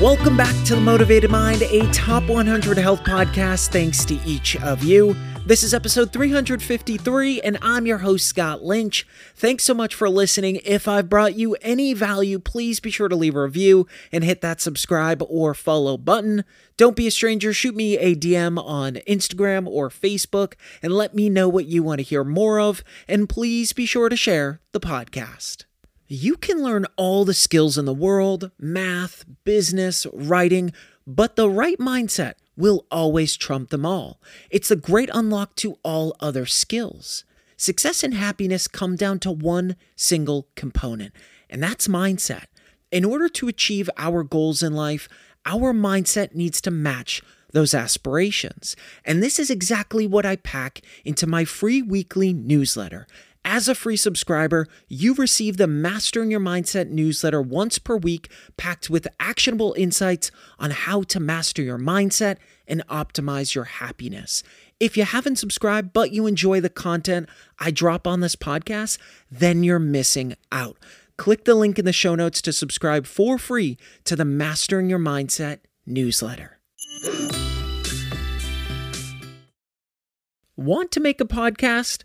Welcome back to The Motivated Mind, a top 100 health podcast. Thanks to each of you. This is episode 353, and I'm your host, Scott Lynch. Thanks so much for listening. If I've brought you any value, please be sure to leave a review and hit that subscribe or follow button. Don't be a stranger. Shoot me a DM on Instagram or Facebook and let me know what you want to hear more of. And please be sure to share the podcast. You can learn all the skills in the world, math, business, writing, but the right mindset will always trump them all. It's the great unlock to all other skills. Success and happiness come down to one single component, and that's mindset. In order to achieve our goals in life, our mindset needs to match those aspirations. And this is exactly what I pack into my free weekly newsletter. As a free subscriber, you receive the Mastering Your Mindset newsletter once per week, packed with actionable insights on how to master your mindset and optimize your happiness. If you haven't subscribed, but you enjoy the content I drop on this podcast, then you're missing out. Click the link in the show notes to subscribe for free to the Mastering Your Mindset newsletter. Want to make a podcast?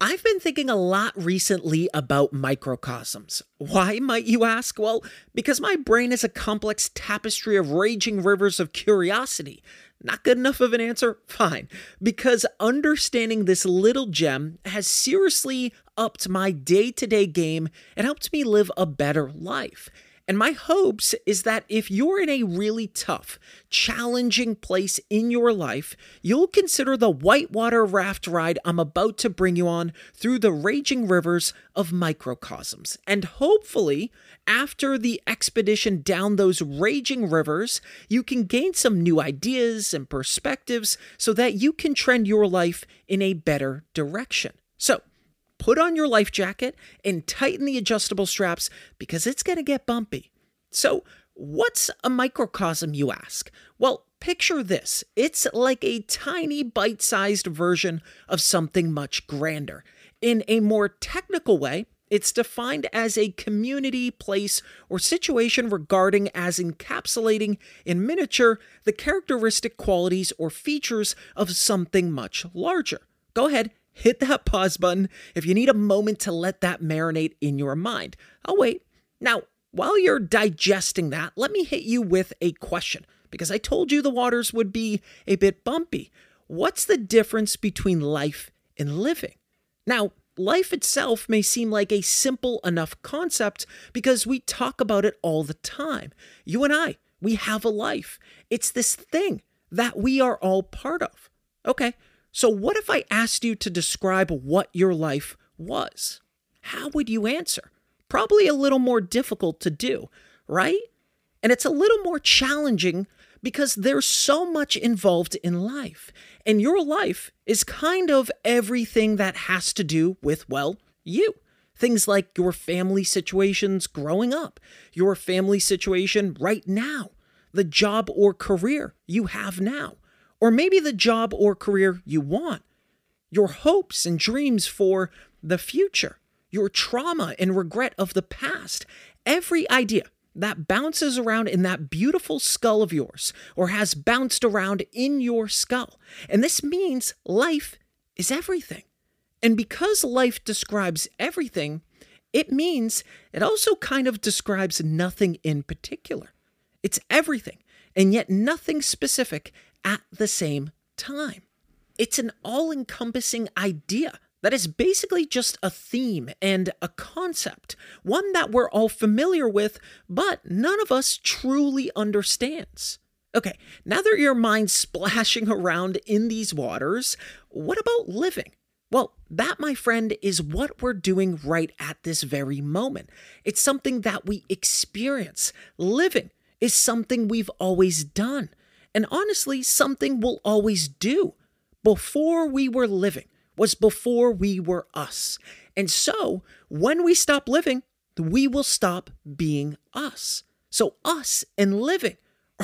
I've been thinking a lot recently about microcosms. Why, might you ask? Well, because my brain is a complex tapestry of raging rivers of curiosity. Not good enough of an answer? Fine. Because understanding this little gem has seriously upped my day-to-day game and helped me live a better life. And my hopes is that if you're in a really tough, challenging place in your life, you'll consider the whitewater raft ride I'm about to bring you on through the raging rivers of microcosms. And hopefully, after the expedition down those raging rivers, you can gain some new ideas and perspectives so that you can trend your life in a better direction. So, put on your life jacket and tighten the adjustable straps because it's going to get bumpy. So, what's a microcosm, you ask? Well, picture this. It's like a tiny bite-sized version of something much grander. In a more technical way, it's defined as a community, place, or situation regarding as encapsulating in miniature the characteristic qualities or features of something much larger. Go ahead. Hit that pause button if you need a moment to let that marinate in your mind. I'll wait. Now, while you're digesting that, let me hit you with a question, because I told you the waters would be a bit bumpy. What's the difference between life and living? Now, life itself may seem like a simple enough concept because we talk about it all the time. You and I, we have a life. It's this thing that we are all part of. Okay. So what if I asked you to describe what your life was? How would you answer? Probably a little more difficult to do, right? And it's a little more challenging because there's so much involved in life. And your life is kind of everything that has to do with, well, you. Things like your family situations growing up, your family situation right now, the job or career you have now, or maybe the job or career you want, your hopes and dreams for the future, your trauma and regret of the past, every idea that bounces around in that beautiful skull of yours or has bounced around in your skull. And this means life is everything. And because life describes everything, it means it also kind of describes nothing in particular. It's everything, and yet nothing specific at the same time. It's an all-encompassing idea that is basically just a theme and a concept, one that we're all familiar with, but none of us truly understands. Okay, now that your mind's splashing around in these waters, what about living? Well, that, my friend, is what we're doing right at this very moment. It's something that we experience. Living is something we've always done, and honestly, something we'll always do. Before we were living was before we were us. And so when we stop living, we will stop being us. So us and living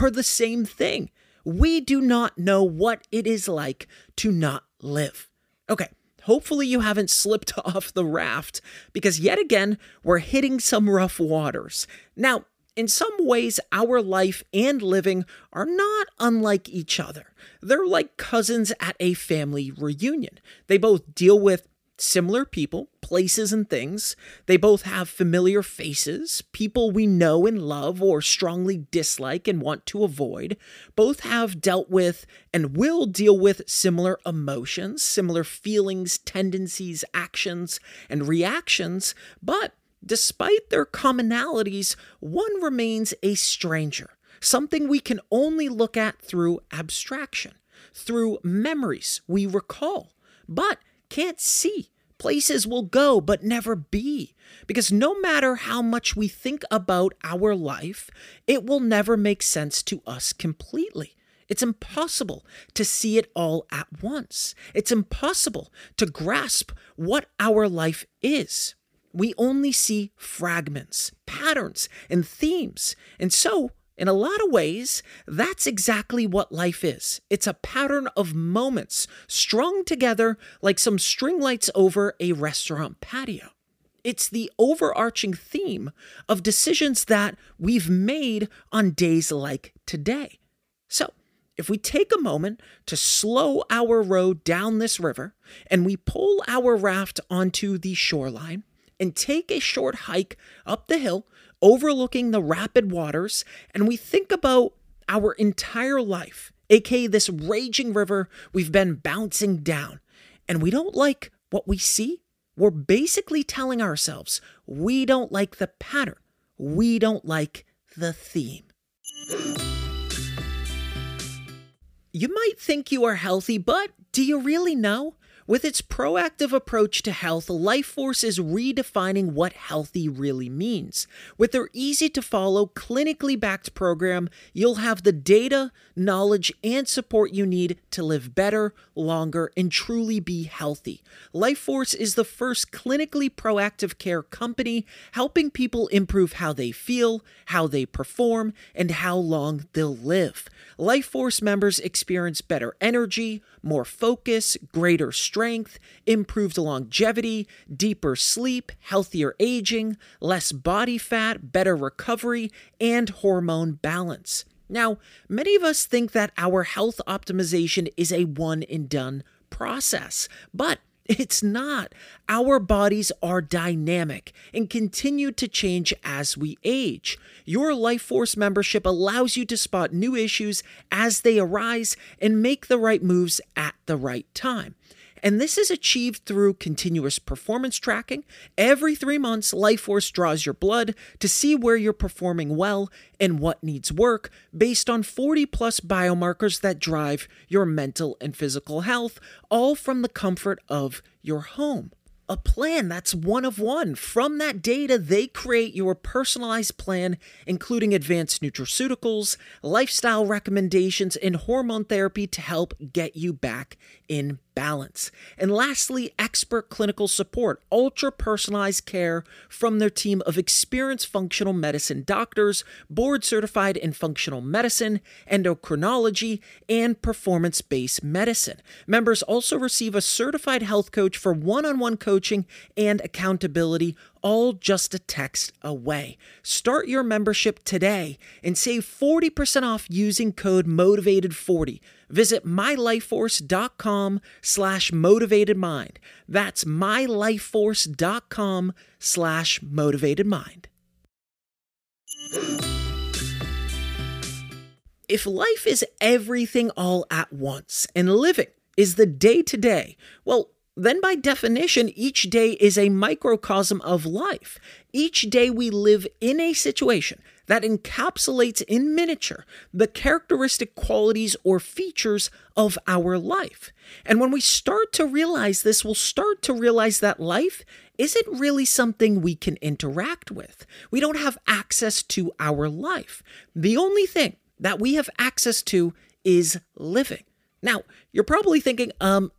are the same thing. We do not know what it is like to not live. Okay. Hopefully you haven't slipped off the raft because yet again, we're hitting some rough waters. Now, in some ways, our life and living are not unlike each other. They're like cousins at a family reunion. They both deal with similar people, places, and things. They both have familiar faces, people we know and love or strongly dislike and want to avoid. Both have dealt with and will deal with similar emotions, similar feelings, tendencies, actions, and reactions. But despite their commonalities, one remains a stranger, something we can only look at through abstraction, through memories we recall, but can't see. Places will go but never be, because no matter how much we think about our life, it will never make sense to us completely. It's impossible to see it all at once. It's impossible to grasp what our life is. We only see fragments, patterns, and themes. And so, in a lot of ways, that's exactly what life is. It's a pattern of moments strung together like some string lights over a restaurant patio. It's the overarching theme of decisions that we've made on days like today. So, if we take a moment to slow our row down this river and we pull our raft onto the shoreline and take a short hike up the hill overlooking the rapid waters, and we think about our entire life, aka this raging river we've been bouncing down, and we don't like what we see, we're basically telling ourselves we don't like the pattern, we don't like the theme. You might think you are healthy, but do you really know? With its proactive approach to health, Lifeforce is redefining what healthy really means. With their easy-to-follow, clinically-backed program, you'll have the data, knowledge, and support you need to live better, longer, and truly be healthy. Lifeforce is the first clinically proactive care company helping people improve how they feel, how they perform, and how long they'll live. Lifeforce members experience better energy, more focus, greater strength, improved longevity, deeper sleep, healthier aging, less body fat, better recovery, and hormone balance. Now, many of us think that our health optimization is a one-and-done process, but it's not. Our bodies are dynamic and continue to change as we age. Your Lifeforce membership allows you to spot new issues as they arise and make the right moves at the right time. And this is achieved through continuous performance tracking. Every 3 months, Lifeforce draws your blood to see where you're performing well and what needs work based on 40-plus biomarkers that drive your mental and physical health, all from the comfort of your home. a plan that's one of one. From that data, they create your personalized plan, including advanced nutraceuticals, lifestyle recommendations, and hormone therapy to help get you back in balance. And lastly, expert clinical support, ultra-personalized care from their team of experienced functional medicine doctors, board-certified in functional medicine, endocrinology, and performance-based medicine. Members also receive a certified health coach for one-on-one coaching and accountability, all just a text away. Start your membership today and save 40% off using code MOTIVATED40. Visit mylifeforce.com/motivatedmind. That's mylifeforce.com/motivatedmind. If life is everything all at once and living is the day-to-day, well, then by definition, each day is a microcosm of life. Each day we live in a situation that encapsulates in miniature the characteristic qualities or features of our life. And when we start to realize this, we'll start to realize that life isn't really something we can interact with. We don't have access to our life. The only thing that we have access to is living. Now, you're probably thinking,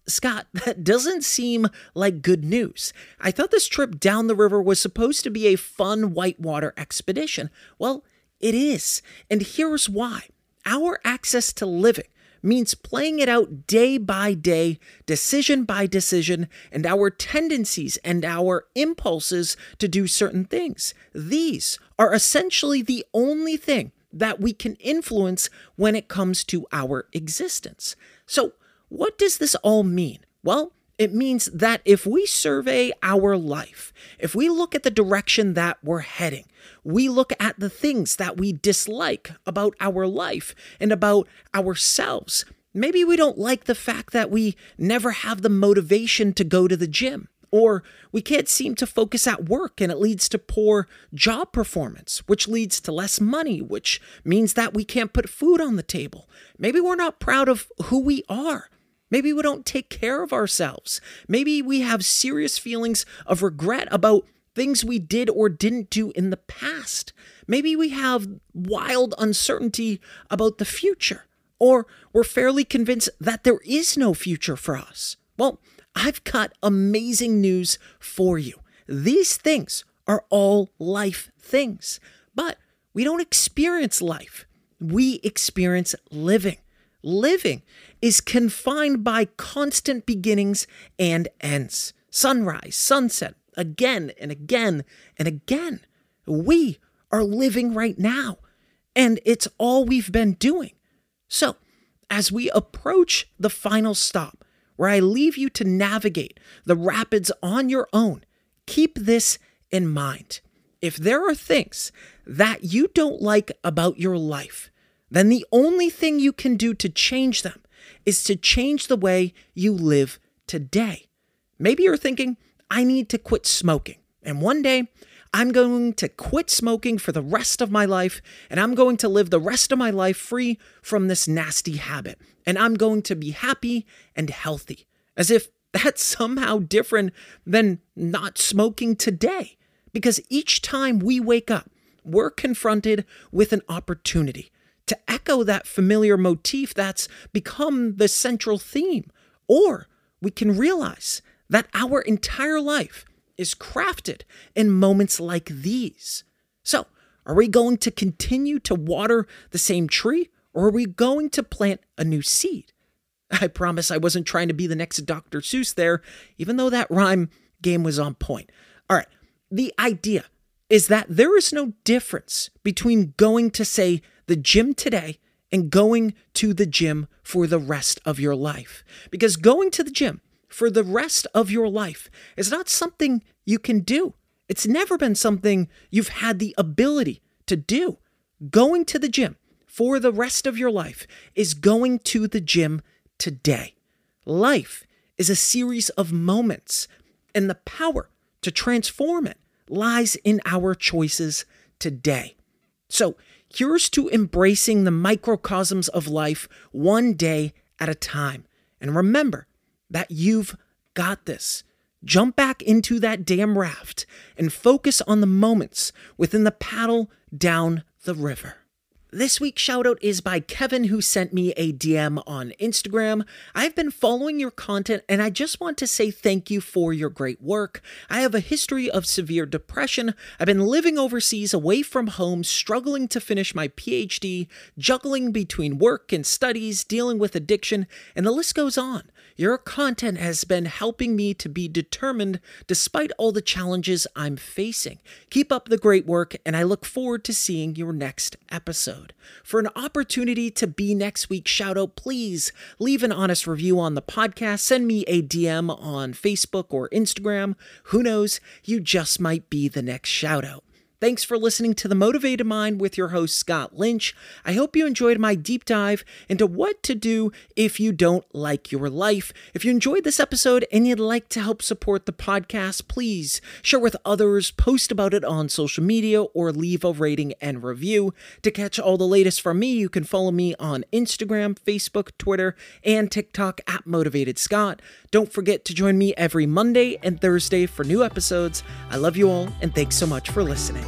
Scott, that doesn't seem like good news. I thought this trip down the river was supposed to be a fun whitewater expedition. Well, it is. And here's why. Our access to living means playing it out day by day, decision by decision, and our tendencies and our impulses to do certain things. These are essentially the only thing that we can influence when it comes to our existence. So what does this all mean? Well, it means that if we survey our life, if we look at the direction that we're heading, we look at the things that we dislike about our life and about ourselves. Maybe we don't like the fact that we never have the motivation to go to the gym, or we can't seem to focus at work and it leads to poor job performance, which leads to less money, which means that we can't put food on the table. Maybe we're not proud of who we are. Maybe we don't take care of ourselves. Maybe we have serious feelings of regret about things we did or didn't do in the past. Maybe we have wild uncertainty about the future, or we're fairly convinced that there is no future for us. Well, I've got amazing news for you. These things are all life things, but we don't experience life. We experience living. Living is confined by constant beginnings and ends. Sunrise, sunset, again and again and again. We are living right now, and it's all we've been doing. So, as we approach the final stop, where I leave you to navigate the rapids on your own, keep this in mind. If there are things that you don't like about your life, then the only thing you can do to change them is to change the way you live today. Maybe you're thinking, I need to quit smoking. And one day, I'm going to quit smoking for the rest of my life, and I'm going to live the rest of my life free from this nasty habit. And I'm going to be happy and healthy, as if that's somehow different than not smoking today. Because each time we wake up, we're confronted with an opportunity to echo that familiar motif that's become the central theme. Or we can realize that our entire life is crafted in moments like these. So, are we going to continue to water the same tree, or are we going to plant a new seed? I promise I wasn't trying to be the next Dr. Seuss there, even though that rhyme game was on point. All right, the idea is that there is no difference between going to, say, the gym today and going to the gym for the rest of your life. Because going to the gym for the rest of your life is not something you can do. It's never been something you've had the ability to do. Going to the gym for the rest of your life is going to the gym today. Life is a series of moments, and the power to transform it lies in our choices today. So here's to embracing the microcosms of life one day at a time. And remember that you've got this. Jump back into that damn raft and focus on the moments within the paddle down the river. This week's shoutout is by Kevin, who sent me a DM on Instagram. I've been following your content, and I just want to say thank you for your great work. I have a history of severe depression. I've been living overseas away from home, struggling to finish my PhD, juggling between work and studies, dealing with addiction, and the list goes on. Your content has been helping me to be determined despite all the challenges I'm facing. Keep up the great work, and I look forward to seeing your next episode. For an opportunity to be next week's shoutout, please leave an honest review on the podcast. Send me a DM on Facebook or Instagram. Who knows? You just might be the next shoutout. Thanks for listening to The Motivated Mind with your host, Scott Lynch. I hope you enjoyed my deep dive into what to do if you don't like your life. If you enjoyed this episode and you'd like to help support the podcast, please share with others, post about it on social media, or leave a rating and review. To catch all the latest from me, you can follow me on Instagram, Facebook, Twitter, and TikTok at Motivated Scott. Don't forget to join me every Monday and Thursday for new episodes. I love you all, and thanks so much for listening.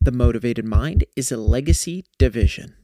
The Motivated Mind is a legacy division.